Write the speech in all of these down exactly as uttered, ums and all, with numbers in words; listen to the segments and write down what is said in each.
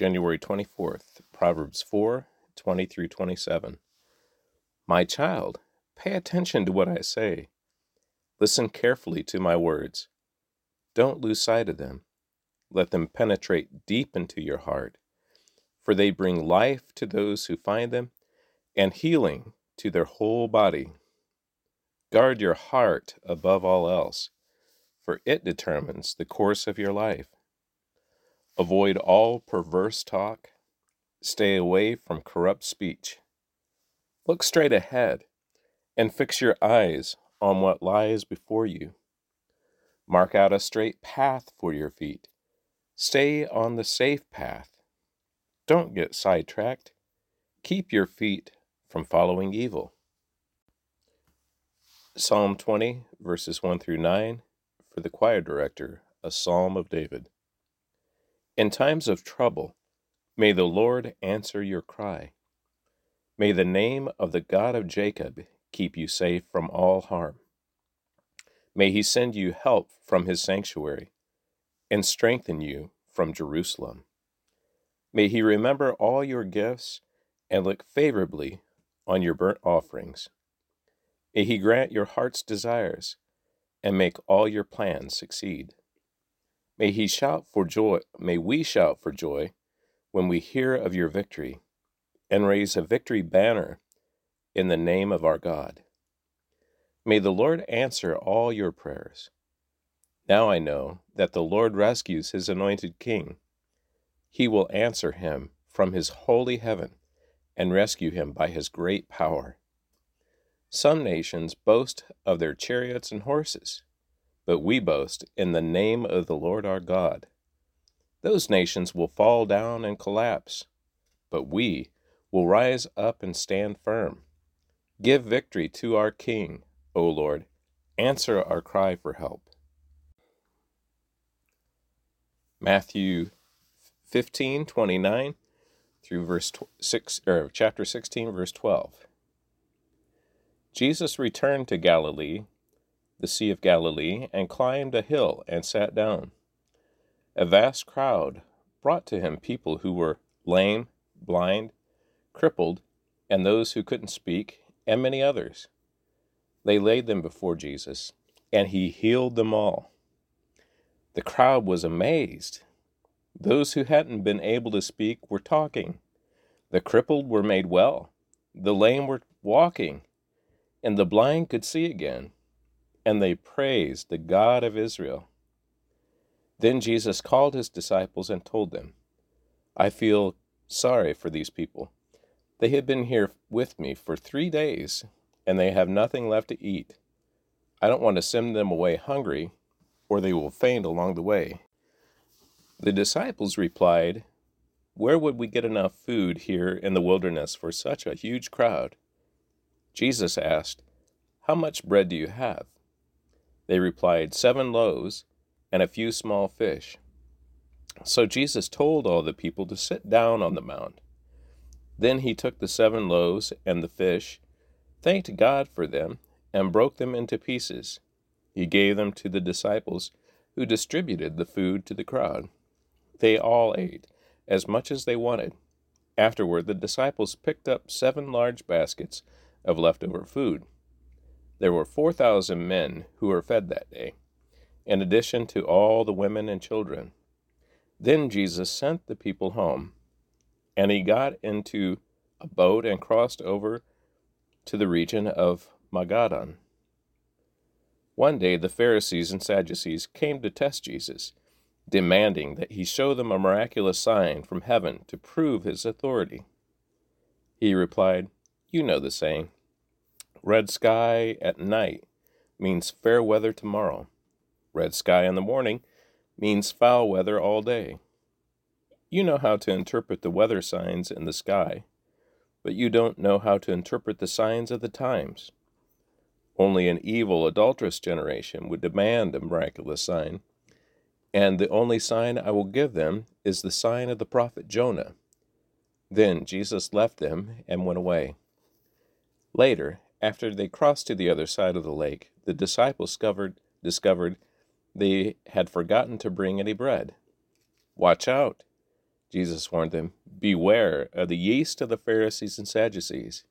January twenty-fourth, Proverbs four, twenty through twenty-seven. My child, pay attention to what I say. Listen carefully to my words. Don't lose sight of them. Let them penetrate deep into your heart, for they bring life to those who find them and healing to their whole body. Guard your heart above all else, for it determines the course of your life. Avoid all perverse talk. Stay away from corrupt speech. Look straight ahead and fix your eyes on what lies before you. Mark out a straight path for your feet. Stay on the safe path. Don't get sidetracked. Keep your feet from following evil. Psalm twenty, verses one through nine, for the choir director, a psalm of David. In times of trouble, may the Lord answer your cry. May the name of the God of Jacob keep you safe from all harm. May he send you help from his sanctuary and strengthen you from Jerusalem. May he remember all your gifts and look favorably on your burnt offerings. May he grant your heart's desires and make all your plans succeed. May he shout for joy, may we shout for joy when we hear of your victory and raise a victory banner in the name of our God. May the Lord answer all your prayers. Now I know that the Lord rescues his anointed king. He will answer him from his holy heaven and rescue him by his great power. Some nations boast of their chariots and horses, but we boast in the name of the Lord our God. Those nations will fall down and collapse, but we will rise up and stand firm. Give victory to our King, O Lord. Answer our cry for help. Matthew fifteen twenty-nine through verse six, or chapter sixteen, verse twelve. Jesus returned to Galilee, the Sea of Galilee, and climbed a hill and sat down. A vast crowd brought to him people who were lame, blind, crippled, and those who couldn't speak, and many others. They laid them before Jesus, and he healed them all. The crowd was amazed. Those who hadn't been able to speak were talking. The crippled were made well. The lame were walking. And the blind could see again, and they praised the God of Israel. Then Jesus called his disciples and told them, I feel sorry for these people. They have been here with me for three days, and they have nothing left to eat. I don't want to send them away hungry, or they will faint along the way. The disciples replied, Where would we get enough food here in the wilderness for such a huge crowd? Jesus asked, How much bread do you have? They replied, Seven loaves and a few small fish. So Jesus told all the people to sit down on the mound. Then he took the seven loaves and the fish, thanked God for them, and broke them into pieces. He gave them to the disciples, who distributed the food to the crowd. They all ate as much as they wanted. Afterward, the disciples picked up seven large baskets of leftover food. There were four thousand men who were fed that day, in addition to all the women and children. Then Jesus sent the people home, and he got into a boat and crossed over to the region of Magadan. One day the Pharisees and Sadducees came to test Jesus, demanding that he show them a miraculous sign from heaven to prove his authority. He replied, You know the saying, red sky at night means fair weather tomorrow. Red sky in the morning means foul weather all day. You know how to interpret the weather signs in the sky, but you don't know how to interpret the signs of the times. Only an evil, adulterous generation would demand a miraculous sign, and the only sign I will give them is the sign of the prophet Jonah. Then Jesus left them and went away. Later, after they crossed to the other side of the lake, the disciples discovered, discovered they had forgotten to bring any bread. Watch out! Jesus warned them, "Beware of the yeast of the Pharisees and Sadducees."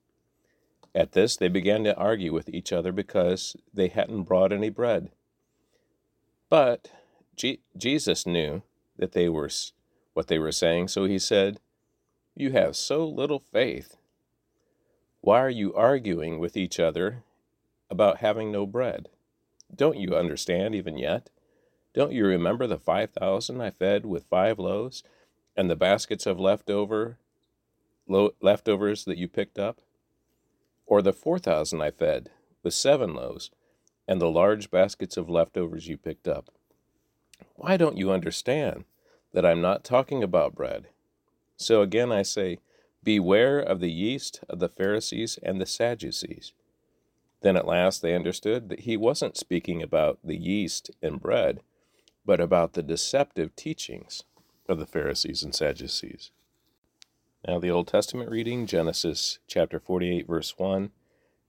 At this, they began to argue with each other because they hadn't brought any bread. But G- Jesus knew that they were what they were saying, so he said, "You have so little faith. Why are you arguing with each other about having no bread? Don't you understand even yet? Don't you remember the five thousand I fed with five loaves and the baskets of leftover lo- leftovers that you picked up? Or the four thousand I fed with seven loaves and the large baskets of leftovers you picked up? Why don't you understand that I'm not talking about bread? So again I say, beware of the yeast of the Pharisees and the Sadducees." Then at last they understood that he wasn't speaking about the yeast and bread, but about the deceptive teachings of the Pharisees and Sadducees. Now the Old Testament reading, Genesis chapter forty-eight, verse one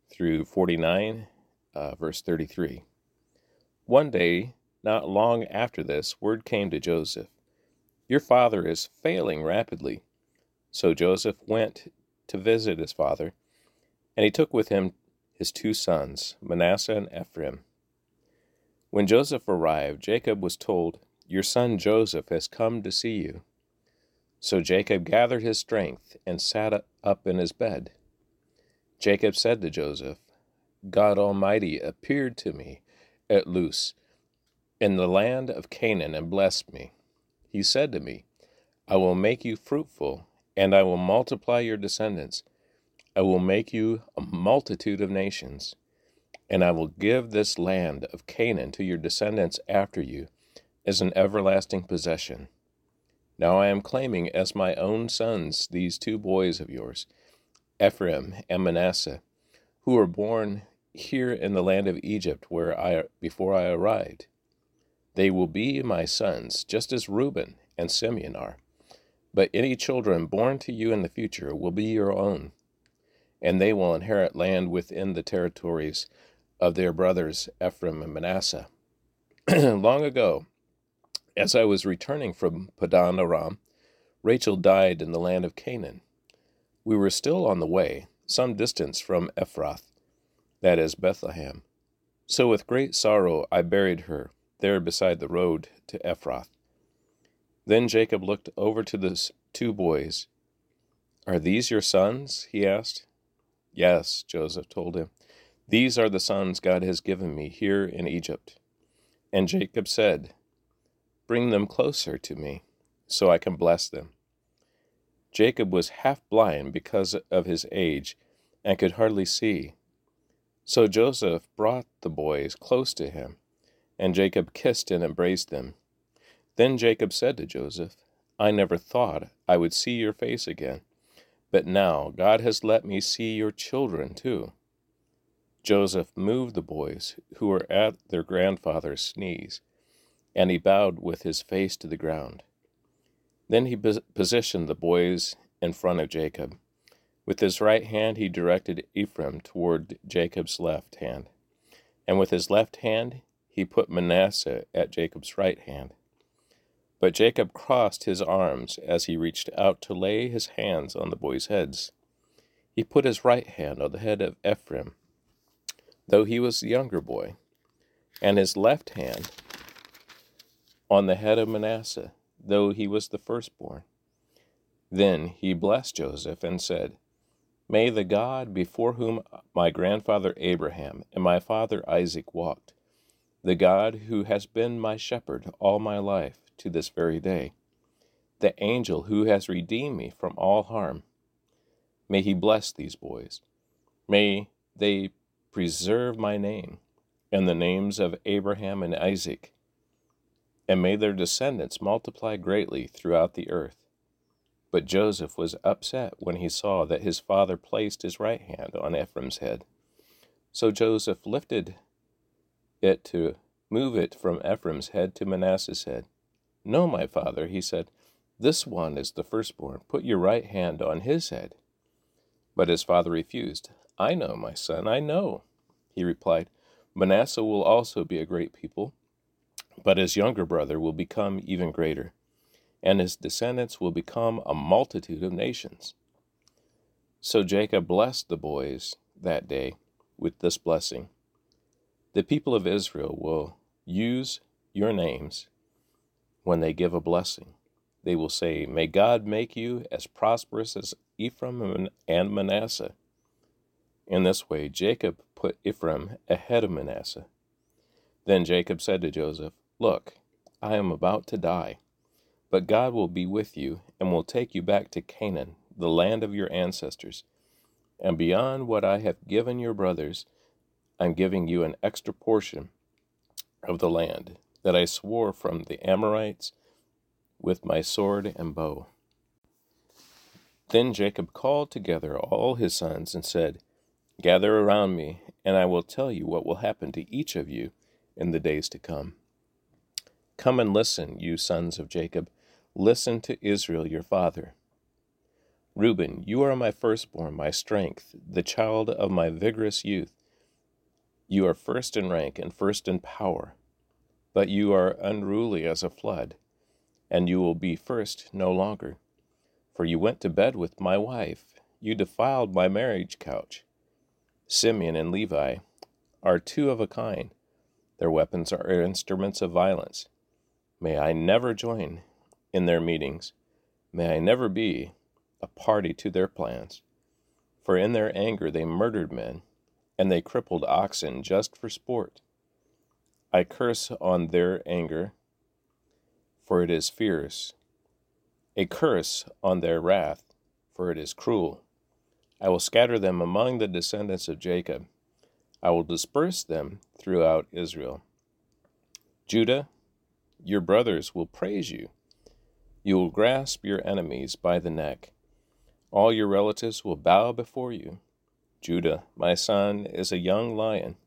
through forty-nine, uh, verse thirty-three. "One day, not long after this, word came to Joseph, 'Your father is failing rapidly.' So Joseph went to visit his father, and he took with him his two sons, Manasseh and Ephraim. When Joseph arrived, Jacob was told, 'Your son Joseph has come to see you.' So Jacob gathered his strength and sat up in his bed. Jacob said to Joseph, 'God Almighty appeared to me at Luz in the land of Canaan and blessed me. He said to me, I will make you fruitful and I will multiply your descendants. I will make you a multitude of nations, and I will give this land of Canaan to your descendants after you as an everlasting possession. Now I am claiming as my own sons these two boys of yours, Ephraim and Manasseh, who were born here in the land of Egypt where I before I arrived. They will be my sons, just as Reuben and Simeon are. But any children born to you in the future will be your own, and they will inherit land within the territories of their brothers Ephraim and Manasseh. Long ago, as I was returning from Padan Aram, Rachel died in the land of Canaan. We were still on the way, some distance from Ephrath, that is Bethlehem. So with great sorrow I buried her there beside the road to Ephrath. Then Jacob looked over to the two boys. 'Are these your sons?' he asked. 'Yes,' Joseph told him. 'These are the sons God has given me here in Egypt.' And Jacob said, 'Bring them closer to me, so I can bless them.' Jacob was half blind because of his age and could hardly see. So Joseph brought the boys close to him, and Jacob kissed and embraced them. Then Jacob said to Joseph, 'I never thought I would see your face again, but now God has let me see your children too.' Joseph moved the boys who were at their grandfather's knees, and he bowed with his face to the ground. Then he positioned the boys in front of Jacob. With his right hand he directed Ephraim toward Jacob's left hand, and with his left hand he put Manasseh at Jacob's right hand. But Jacob crossed his arms as he reached out to lay his hands on the boys' heads. He put his right hand on the head of Ephraim, though he was the younger boy, and his left hand on the head of Manasseh, though he was the firstborn. Then he blessed Joseph and said, 'May the God before whom my grandfather Abraham and my father Isaac walked, the God who has been my shepherd all my life to this very day, the angel who has redeemed me from all harm, may he bless these boys. May they preserve my name and the names of Abraham and Isaac, and may their descendants multiply greatly throughout the earth.' But Joseph was upset when he saw that his father placed his right hand on Ephraim's head. So Joseph lifted it to move it from Ephraim's head to Manasseh's head. 'No, my father,' he said, 'this one is the firstborn. Put your right hand on his head.' But his father refused. 'I know, my son, I know,' he replied. 'Manasseh will also be a great people, but his younger brother will become even greater. and his descendants will become a multitude of nations. So Jacob blessed the boys that day with this blessing. The people of Israel will use your names when they give a blessing. They will say, "May God make you as prosperous as Ephraim and Manasseh." In this way, Jacob put Ephraim ahead of Manasseh. Then Jacob said to Joseph, "Look, I am about to die, but God will be with you and will take you back to Canaan, the land of your ancestors. And beyond what I have given your brothers, I'm giving you an extra portion of the land that I swore from the Amorites with my sword and bow." Then Jacob called together all his sons and said, "Gather around me, and I will tell you what will happen to each of you in the days to come. Come and listen, you sons of Jacob. Listen to Israel, your father. Reuben, you are my firstborn, my strength, the child of my vigorous youth. You are first in rank and first in power, but you are unruly as a flood, and you will be first no longer. For you went to bed with my wife. You defiled my marriage couch. Simeon and Levi are two of a kind. Their weapons are instruments of violence. May I never join in their meetings. May I never be a party to their plans. For in their anger they murdered men, and they crippled oxen just for sport. I curse on their anger, for it is fierce. A curse on their wrath, for it is cruel. I will scatter them among the descendants of Jacob. I will disperse them throughout Israel. Judah, your brothers will praise you. You will grasp your enemies by the neck. All your relatives will bow before you. Judah, my son, is a young lion,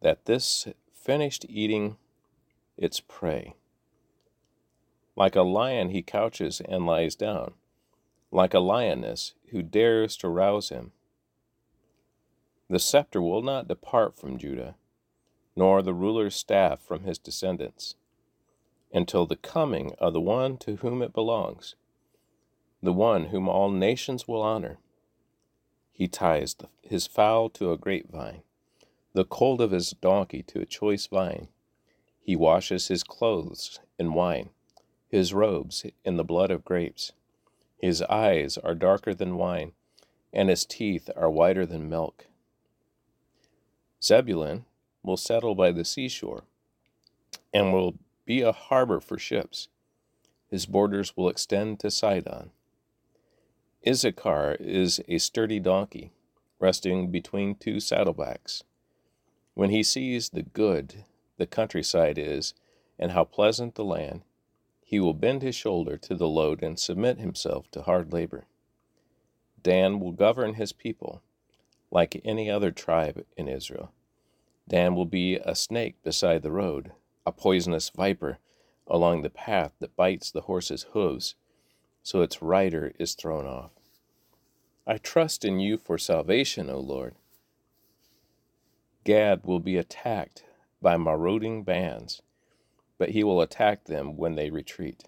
that this finished eating its prey. Like a lion he couches and lies down, like a lioness who dares to rouse him. The scepter will not depart from Judah, nor the ruler's staff from his descendants, until the coming of the one to whom it belongs, the one whom all nations will honor. He ties the, his fowl to a grapevine, the colt of his donkey to a choice vine. He washes his clothes in wine, his robes in the blood of grapes. His eyes are darker than wine, and his teeth are whiter than milk. Zebulun will settle by the seashore, and will be a harbor for ships. His borders will extend to Sidon. Issachar is a sturdy donkey, resting between two saddlebacks. When he sees the good the countryside is, and how pleasant the land, he will bend his shoulder to the load and submit himself to hard labor. Dan will govern his people like any other tribe in Israel. Dan will be a snake beside the road, a poisonous viper along the path that bites the horse's hooves, so its rider is thrown off. I trust in you for salvation, O Lord. Gad will be attacked by marauding bands, but he will attack them when they retreat.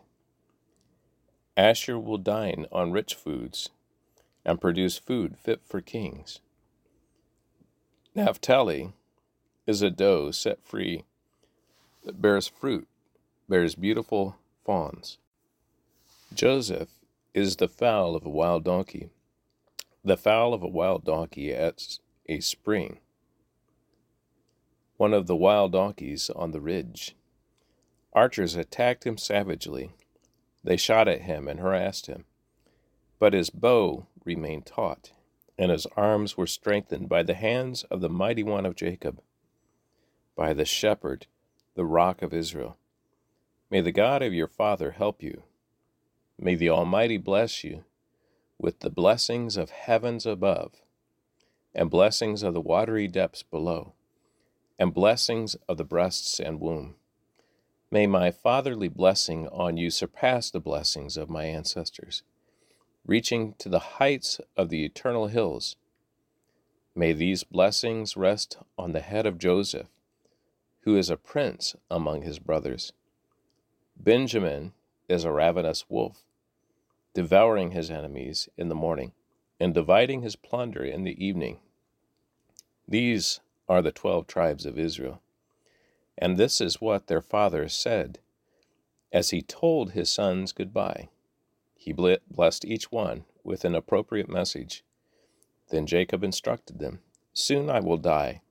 Asher will dine on rich foods and produce food fit for kings. Naphtali is a doe set free that bears fruit, bears beautiful fawns. Joseph is the fowl of a wild donkey, the fowl of a wild donkey at a spring, one of the wild donkeys on the ridge. Archers attacked him savagely. They shot at him and harassed him. But his bow remained taut, and his arms were strengthened by the hands of the Mighty One of Jacob, by the Shepherd, the Rock of Israel. May the God of your father help you. May the Almighty bless you with the blessings of heavens above, and blessings of the watery depths below, and blessings of the breasts and womb. May my fatherly blessing on you surpass the blessings of my ancestors, reaching to the heights of the eternal hills. May these blessings rest on the head of Joseph, who is a prince among his brothers. Benjamin as a ravenous wolf, devouring his enemies in the morning, and dividing his plunder in the evening. These are the twelve tribes of Israel. And this is what their father said as he told his sons goodbye. He blessed each one with an appropriate message. Then Jacob instructed them, "Soon I will die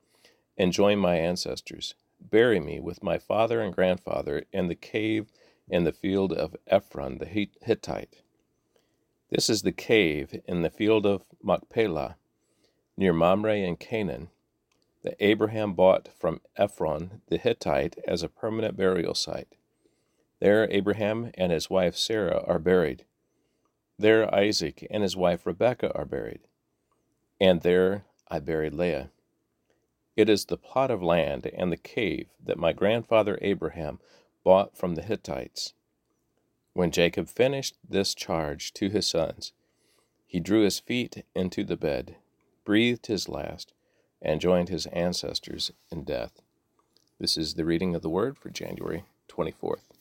and join my ancestors. Bury me with my father and grandfather in the cave in the field of Ephron the Hittite. This is the cave in the field of Machpelah, near Mamre in Canaan, that Abraham bought from Ephron the Hittite as a permanent burial site. There Abraham and his wife Sarah are buried. There Isaac and his wife Rebekah are buried. And there I buried Leah. It is the plot of land and the cave that my grandfather Abraham bought from the Hittites." When Jacob finished this charge to his sons, he drew his feet into the bed, breathed his last, and joined his ancestors in death. This is the reading of the Word for January twenty-fourth.